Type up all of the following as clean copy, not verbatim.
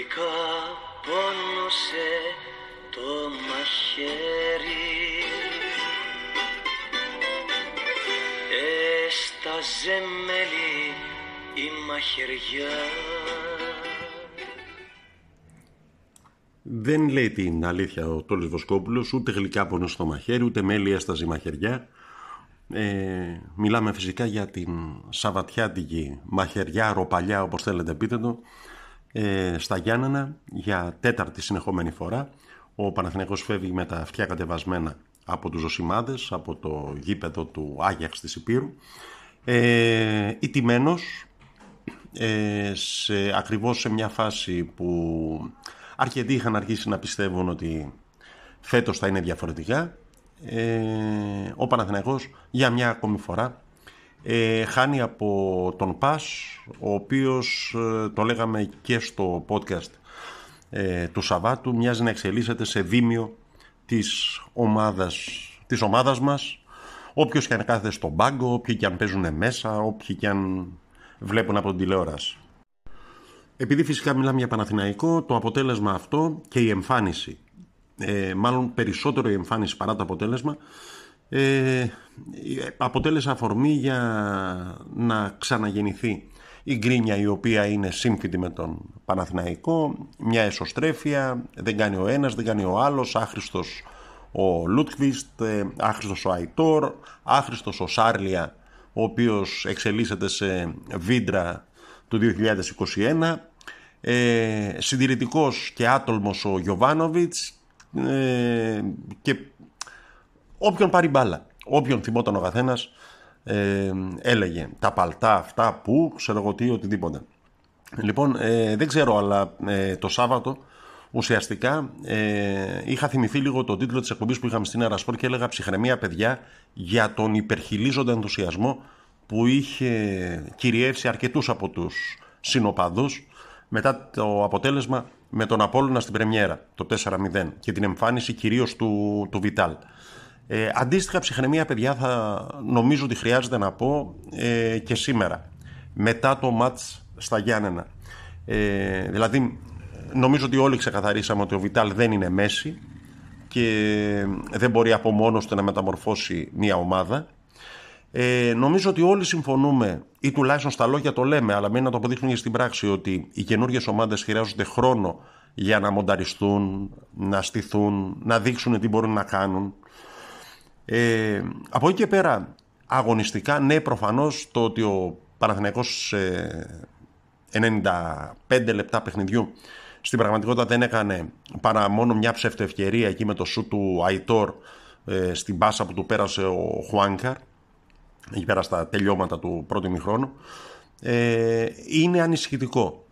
Γλυκά πόνωσε το μαχαίρι, έσταζε μέλι η μαχαιριά. Δεν λέει την αλήθεια ο Τόλης Βοσκόπουλος, ούτε γλυκά πόνωσε το μαχαίρι, ούτε μέλι έσταζε η μαχαιριά. Μιλάμε φυσικά για την σαβατιάτικη μαχαιριά, ροπαλιά, όπως θέλετε πείτε το, στα Γιάννενα, για τέταρτη συνεχόμενη φορά. Ο Παναθηναϊκός φεύγει με τα αυτιά κατεβασμένα από τους Ζωσιμάδες, από το γήπεδο του Άγιαξ της Υπήρου, ηττημένος, ακριβώς σε μια φάση που αρκετοί είχαν αρχίσει να πιστεύουν ότι φέτος θα είναι διαφορετικά. Ο Παναθηναϊκός για μια ακόμη φορά χάνει από τον ΠΑΣ, ο οποίος το λέγαμε και στο podcast του Σαββάτου, μοιάζει να εξελίσσεται σε δίμιο της ομάδας μας. Όποιος και αν κάθεται στον πάγκο, όποιοι και αν παίζουν μέσα, όποιοι και αν βλέπουν από την τηλεόραση. Επειδή φυσικά μιλάμε για Παναθηναϊκό, το αποτέλεσμα αυτό και η εμφάνιση, μάλλον περισσότερο η εμφάνιση παρά το αποτέλεσμα, αποτέλεσε αφορμή για να ξαναγεννηθεί η γκρίνια, η οποία είναι σύμφυτη με τον Παναθηναϊκό. Μια εσωστρέφεια, δεν κάνει ο ένας, δεν κάνει ο άλλος. Άχρηστος ο Λούτκβιστ, άχρηστος ο Αϊτόρ, άχρηστος ο Σάρλια, ο οποίος εξελίσσεται σε βίντρα του 2021. Συντηρητικός και άτολμος ο Γιωβάνοβιτς, και όποιον πάρει μπάλα, όποιον θυμόταν ο καθένας, έλεγε τα παλτά αυτά που ξέρω εγώ τι, οτιδήποτε. Λοιπόν, δεν ξέρω, αλλά το Σάββατο ουσιαστικά είχα θυμηθεί λίγο το τίτλο της εκπομπής που είχαμε στην Αρασπορ και έλεγα ψυχραιμία παιδιά για τον υπερχιλίζοντα ενθουσιασμό που είχε κυριεύσει αρκετούς από τους συνοπαδούς μετά το αποτέλεσμα με τον Απόλλωνα στην πρεμιέρα, το 4-0, και την εμφάνιση κυρίως του Βιτάλ. Αντίστοιχα ψυχραιμία παιδιά θα νομίζω ότι χρειάζεται να πω και σήμερα, μετά το μάτς στα Γιάννενα. Δηλαδή νομίζω ότι όλοι ξεκαθαρίσαμε ότι ο Βιτάλ δεν είναι Μέση και δεν μπορεί από μόνος του να μεταμορφώσει μια ομάδα. Νομίζω ότι όλοι συμφωνούμε, ή τουλάχιστον στα λόγια το λέμε, αλλά μένει να το αποδείχνουν και στην πράξη, ότι οι καινούργιες ομάδες χρειάζονται χρόνο για να μονταριστούν, να στηθούν, να δείξουν τι μπορούν να κάνουν. Από εκεί και πέρα, αγωνιστικά, ναι, προφανώς το ότι ο Παναθηναϊκός 95 λεπτά παιχνιδιού στην πραγματικότητα δεν έκανε παρά μόνο μια ψευτοευκαιρία εκεί με το σουτ του Αϊτόρ στην πάσα που του πέρασε ο Χουάνκα, εκεί πέρα στα τελειώματα του πρώτου ημιχρόνου, είναι ανησυχητικό,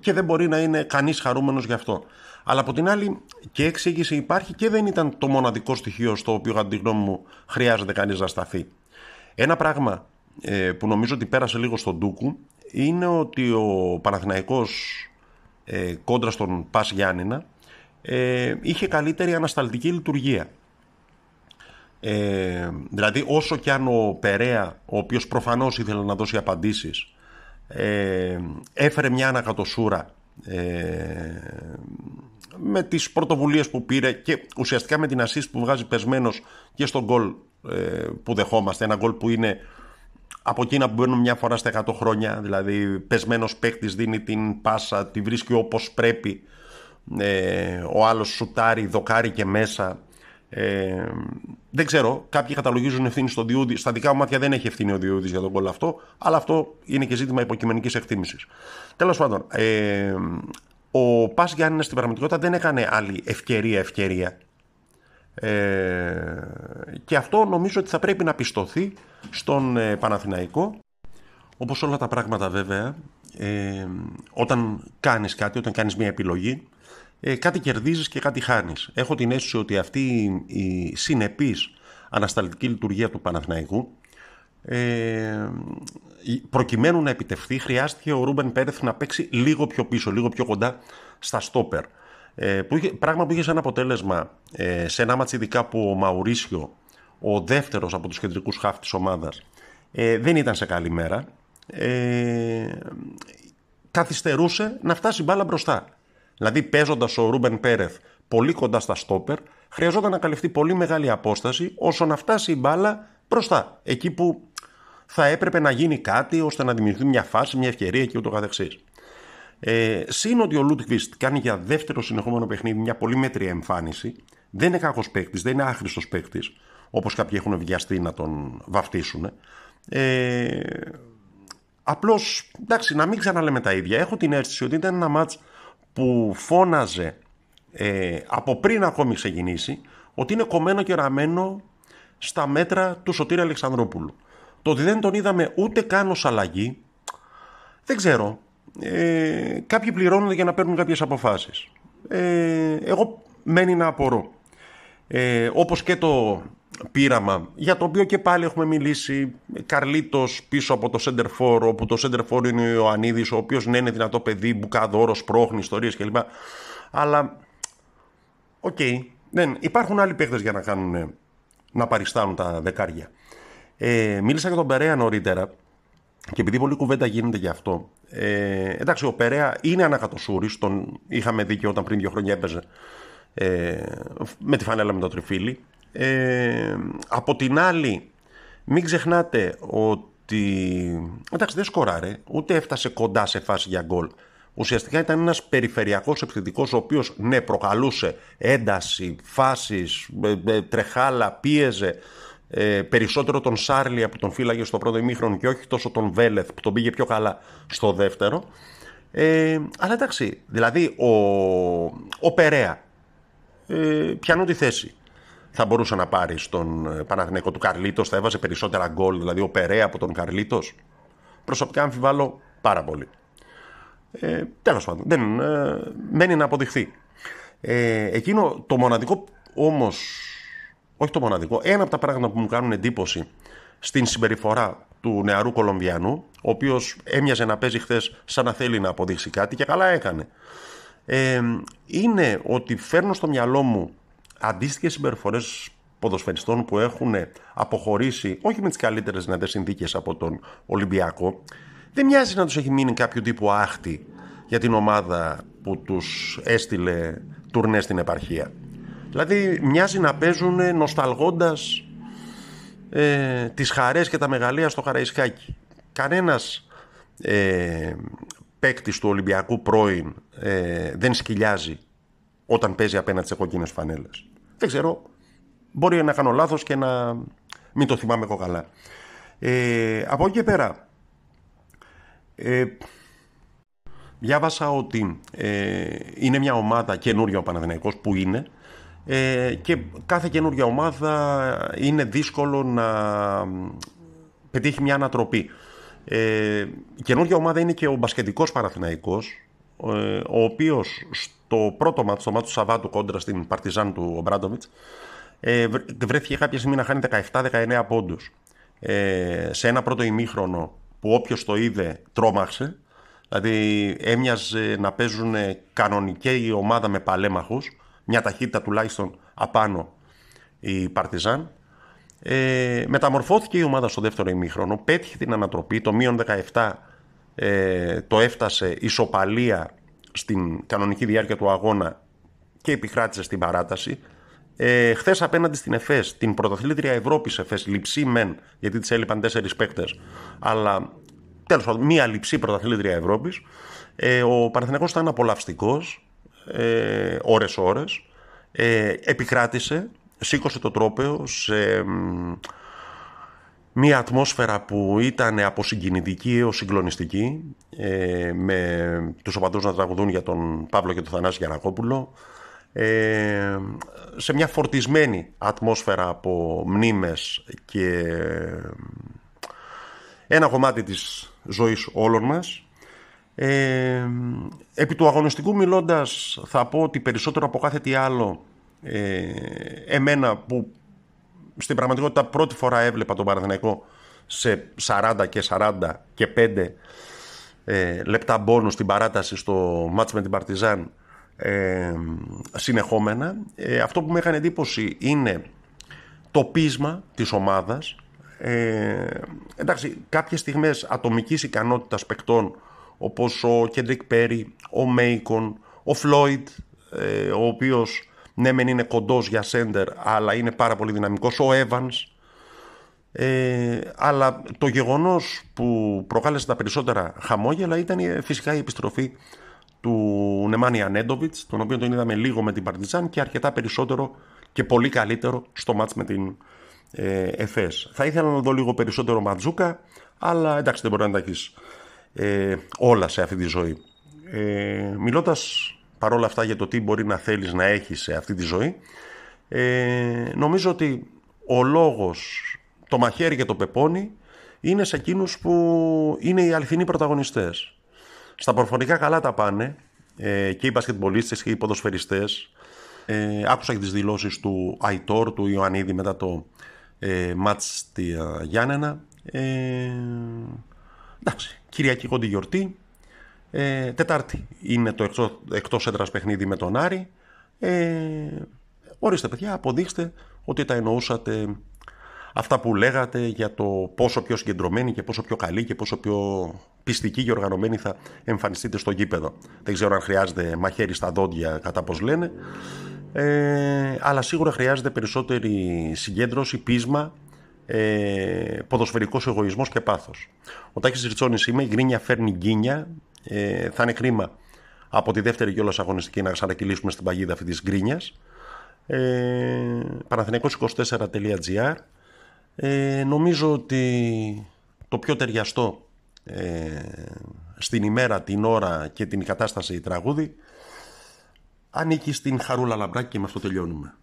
και δεν μπορεί να είναι κανείς χαρούμενος γι' αυτό. Αλλά από την άλλη και εξήγηση υπάρχει και δεν ήταν το μοναδικό στοιχείο στο οποίο, κατά τη γνώμη μου, χρειάζεται κανείς να σταθεί. Ένα πράγμα που νομίζω ότι πέρασε λίγο στον ντούκου είναι ότι ο Παναθηναϊκός κόντρα στον ΠΑΣ Γιάννηνα είχε καλύτερη ανασταλτική λειτουργία. Δηλαδή όσο κι αν ο Περέα, ο οποίος προφανώς ήθελε να δώσει απαντήσεις, έφερε μια ανακατοσούρα με τις πρωτοβουλίες που πήρε και ουσιαστικά με την ασίστ που βγάζει πεσμένος και στον γκολ που δεχόμαστε, ένα γκολ που είναι από εκείνα που μπαίνουν μια φορά στα 100 χρόνια, δηλαδή πεσμένος παίκτης δίνει την πάσα, τη βρίσκει όπως πρέπει, ο άλλος σουτάρει, δοκάρει και μέσα. Δεν ξέρω, κάποιοι καταλογίζουν ευθύνη στον Διούδη. Στα δικά μου μάτια δεν έχει ευθύνη ο Διούδης για τον γκολ αυτό, αλλά αυτό είναι και ζήτημα υποκειμενικής εκτίμησης. Τέλος πάντων, ο ΠΑΣ Γιάννηνα στην πραγματικότητα δεν έκανε άλλη ευκαιρία. Και αυτό νομίζω ότι θα πρέπει να πιστωθεί στον Παναθηναϊκό. Όπως όλα τα πράγματα βέβαια, όταν κάνεις κάτι, όταν κάνεις μια επιλογή, κάτι κερδίζεις και κάτι χάνεις. Έχω την αίσθηση ότι αυτή η συνεπής ανασταλτική λειτουργία του Παναθηναϊκού, προκειμένου να επιτευχθεί, χρειάστηκε ο Ρούμπεν Πέρεθ να παίξει λίγο πιο πίσω, λίγο πιο κοντά στα στόπερ. Πράγμα που είχε σαν αποτέλεσμα, σε ένα μάτς ειδικά που ο Μαουρίσιο, ο δεύτερος από τους κεντρικούς χαφ της ομάδας, δεν ήταν σε καλή μέρα. καθυστερούσε να φτάσει μπάλα μπροστά. Δηλαδή, παίζοντας ο Ρούμπεν Πέρεθ πολύ κοντά στα στόπερ, χρειαζόταν να καλυφθεί πολύ μεγάλη απόσταση ώστε να φτάσει η μπάλα μπροστά. Εκεί που θα έπρεπε να γίνει κάτι ώστε να δημιουργηθεί μια φάση, μια ευκαιρία και ούτω καθεξής. Συν ότι ο Λούτκβιστ κάνει για δεύτερο συνεχόμενο παιχνίδι μια πολύ μέτρια εμφάνιση. Δεν είναι κακός παίκτης, δεν είναι άχρηστος παίκτης, όπως κάποιοι έχουν βιαστεί να τον βαφτίσουν. Απλώς, εντάξει, να μην ξαναλέμε τα ίδια. Έχω την αίσθηση ότι ήταν ένα μάτς που φώναζε από πριν ακόμη ξεκινήσει ότι είναι κομμένο και ραμμένο στα μέτρα του Σωτήρη Αλεξανδρόπουλου. Το ότι δεν τον είδαμε ούτε καν ως αλλαγή, δεν ξέρω. Κάποιοι πληρώνονται για να παίρνουν κάποιες αποφάσεις. Εγώ μένει να απορώ. Όπως και το πείραμα, για το οποίο και πάλι έχουμε μιλήσει, Καρλίτος πίσω από το Σέντερφόρο, όπου το Σέντερφόρο είναι ο Ιωαννίδης, ο οποίος ναι είναι δυνατό παιδί, μπουκαδόρος, πρόχνει ιστορίες κλπ. Αλλά, υπάρχουν άλλοι παίχτες για να κάνουν, να παριστάνουν τα δεκάρια. Μίλησα για τον Περέα νωρίτερα και επειδή πολλή κουβέντα γίνεται γι' αυτό. Εντάξει, ο Περέα είναι ανακατοσούρης, τον είχαμε δει και όταν πριν 2 χρόνια έπαιζε με τη φανέλα με το τριφύλι. Από την άλλη, μην ξεχνάτε ότι εντάξει, δεν σκοράρε, ούτε έφτασε κοντά σε φάση για γκολ. Ουσιαστικά ήταν ένας περιφερειακός επιθετικός, ο οποίος ναι, προκαλούσε ένταση, φάσεις, τρεχάλα, πίεζε περισσότερο τον Σάρλια που τον φύλαγε στο πρώτο ημίχρονο και όχι τόσο τον Βέλεθ που τον πήγε πιο καλά στο δεύτερο. Αλλά εντάξει, δηλαδή ο Περέα πιανού τη θέση θα μπορούσε να πάρει στον Παναθηναϊκό του Καρλίτος, θα έβαζε περισσότερα γκολ, δηλαδή ο Περέα από τον Καρλίτος? Προσωπικά αμφιβάλλω πάρα πολύ. Τέλος πάντων, μένει να αποδειχθεί. Εκείνο το μοναδικό όμως, όχι το μοναδικό, ένα από τα πράγματα που μου κάνουν εντύπωση στην συμπεριφορά του νεαρού Κολομβιανού, ο οποίος έμοιαζε να παίζει χθες σαν να θέλει να αποδείξει κάτι και καλά έκανε, είναι ότι φέρνω στο μυαλό μου αντίστοιχες συμπεριφορές ποδοσφαιριστών που έχουν αποχωρήσει, όχι με τις καλύτερες δυνατές συνθήκες από τον Ολυμπιακό. Δεν μοιάζει να τους έχει μείνει κάποιο τύπου άχτη για την ομάδα που τους έστειλε τουρνέ στην επαρχία. Δηλαδή μοιάζει να παίζουν νοσταλγώντας τις χαρές και τα μεγαλεία στο Χαραϊσκάκι. Κανένας παίκτης του Ολυμπιακού πρώην δεν σκυλιάζει όταν παίζει απέναντι σε κόκκινες φανέλες. Δεν ξέρω, μπορεί να κάνω λάθος και να μην το θυμάμαι εγώ καλά. Από εκεί και πέρα, διάβασα ότι είναι μια ομάδα καινούργια ο Παναθηναϊκός, που είναι, και κάθε καινούργια ομάδα είναι δύσκολο να πετύχει μια ανατροπή. Καινούργια ομάδα είναι και ο μπασκετικός Παναθηναϊκός, ο οποίος στο πρώτο μάτς, στο μάτς του Σαββάτου κόντρα στην Παρτιζάν του Μπράντοβιτς, βρέθηκε κάποια στιγμή να χάνει 17-19 πόντους σε ένα πρώτο ημίχρονο που όποιος το είδε τρόμαξε. Δηλαδή έμοιαζε να παίζουν κανονική ομάδα με παλέμαχους, μια ταχύτητα τουλάχιστον απάνω η Παρτιζάν. Μεταμορφώθηκε η ομάδα στο δεύτερο ημίχρονο, πέτυχε την ανατροπή, το μείον 17 το έφτασε ισοπαλία στην κανονική διάρκεια του αγώνα και επικράτησε στην παράταση. Χθες απέναντι στην ΕΦΕΣ, την πρωταθλήτρια Ευρώπης ΕΦΕΣ, λειψή μεν, γιατί της έλειπαν 4 παίκτες, αλλά τέλος πάντων μία λειψή πρωταθλήτρια Ευρώπης, ο Παναθηναϊκός ήταν απολαυστικός, ώρες-ώρες, επικράτησε, σήκωσε το τρόπαιο σε μία ατμόσφαιρα που ήταν από συγκινητική έως συγκλονιστική, με τους οπαδούς να τραγουδούν για τον Παύλο και τον Θανάση Γερακόπουλο, σε μια φορτισμένη ατμόσφαιρα από μνήμες και ένα κομμάτι της ζωής όλων μας. Επί του αγωνιστικού μιλώντας, θα πω ότι περισσότερο από κάθε τι άλλο, εμένα που στην πραγματικότητα πρώτη φορά έβλεπα τον Παναθηναϊκό σε 40 και 5 λεπτά μπόνους στην παράταση στο μάτς με την Παρτιζάν, συνεχόμενα, αυτό που με έκανε εντύπωση είναι το πείσμα της ομάδας. Εντάξει, κάποιες στιγμές ατομικής ικανότητας παικτών, όπως ο Κεντρίκ Πέρι, ο Μέικον, ο Φλόιντ, ο οποίος ναι μεν είναι κοντός για σέντερ αλλά είναι πάρα πολύ δυναμικός, ο Έβανς. Αλλά το γεγονός που προκάλεσε τα περισσότερα χαμόγελα ήταν φυσικά η επιστροφή του Νεμάνια Νέντοβιτς, τον οποίο τον είδαμε λίγο με την Παρτιζάν και αρκετά περισσότερο και πολύ καλύτερο στο μάτς με την ΕΦΕΣ. Θα ήθελα να δω λίγο περισσότερο Ματζούκα, αλλά εντάξει, δεν μπορεί να τα έχεις όλα σε αυτή τη ζωή. Μιλώντας παρόλα αυτά για το τι μπορεί να θέλεις να έχεις σε αυτή τη ζωή, νομίζω ότι ο λόγος, το μαχαίρι και το πεπόνι, είναι σε εκείνους που είναι οι αληθινοί πρωταγωνιστές. Στα προφορικά καλά τα πάνε και οι μπασκετμπολίστες και οι ποδοσφαιριστές. Άκουσα και τις δηλώσεις του Αϊτόρ, του Ιωαννίδη μετά το μάτς στη Γιάννενα. Εντάξει, Κυριακή κοντή γιορτή. Τετάρτη είναι το εκτός έδρας παιχνίδι με τον Άρη. Ορίστε παιδιά, αποδείξτε ότι τα εννοούσατε αυτά που λέγατε για το πόσο πιο συγκεντρωμένοι και πόσο πιο καλοί και πόσο πιο πιστικοί και οργανωμένοι θα εμφανιστείτε στο γήπεδο. Δεν ξέρω αν χρειάζεται μαχαίρι στα δόντια, κατά πώς λένε, αλλά σίγουρα χρειάζεται περισσότερη συγκέντρωση, πείσμα, ποδοσφαιρικός εγωισμός και πάθος. Ο Τάκης Ριτσόνης είμαι, η γκρίνια φέρνει γκίνια. Θα είναι κρίμα από τη δεύτερη κιόλας αγωνιστική να ξανακυλήσουμε στην παγίδα αυτή της γκρίνιας. Παναθηναϊκός24.gr. Νομίζω ότι το πιο ταιριαστό στην ημέρα, την ώρα και την κατάσταση τραγούδι ανήκει στην Χαρούλα Λαμπράκη και με αυτό τελειώνουμε.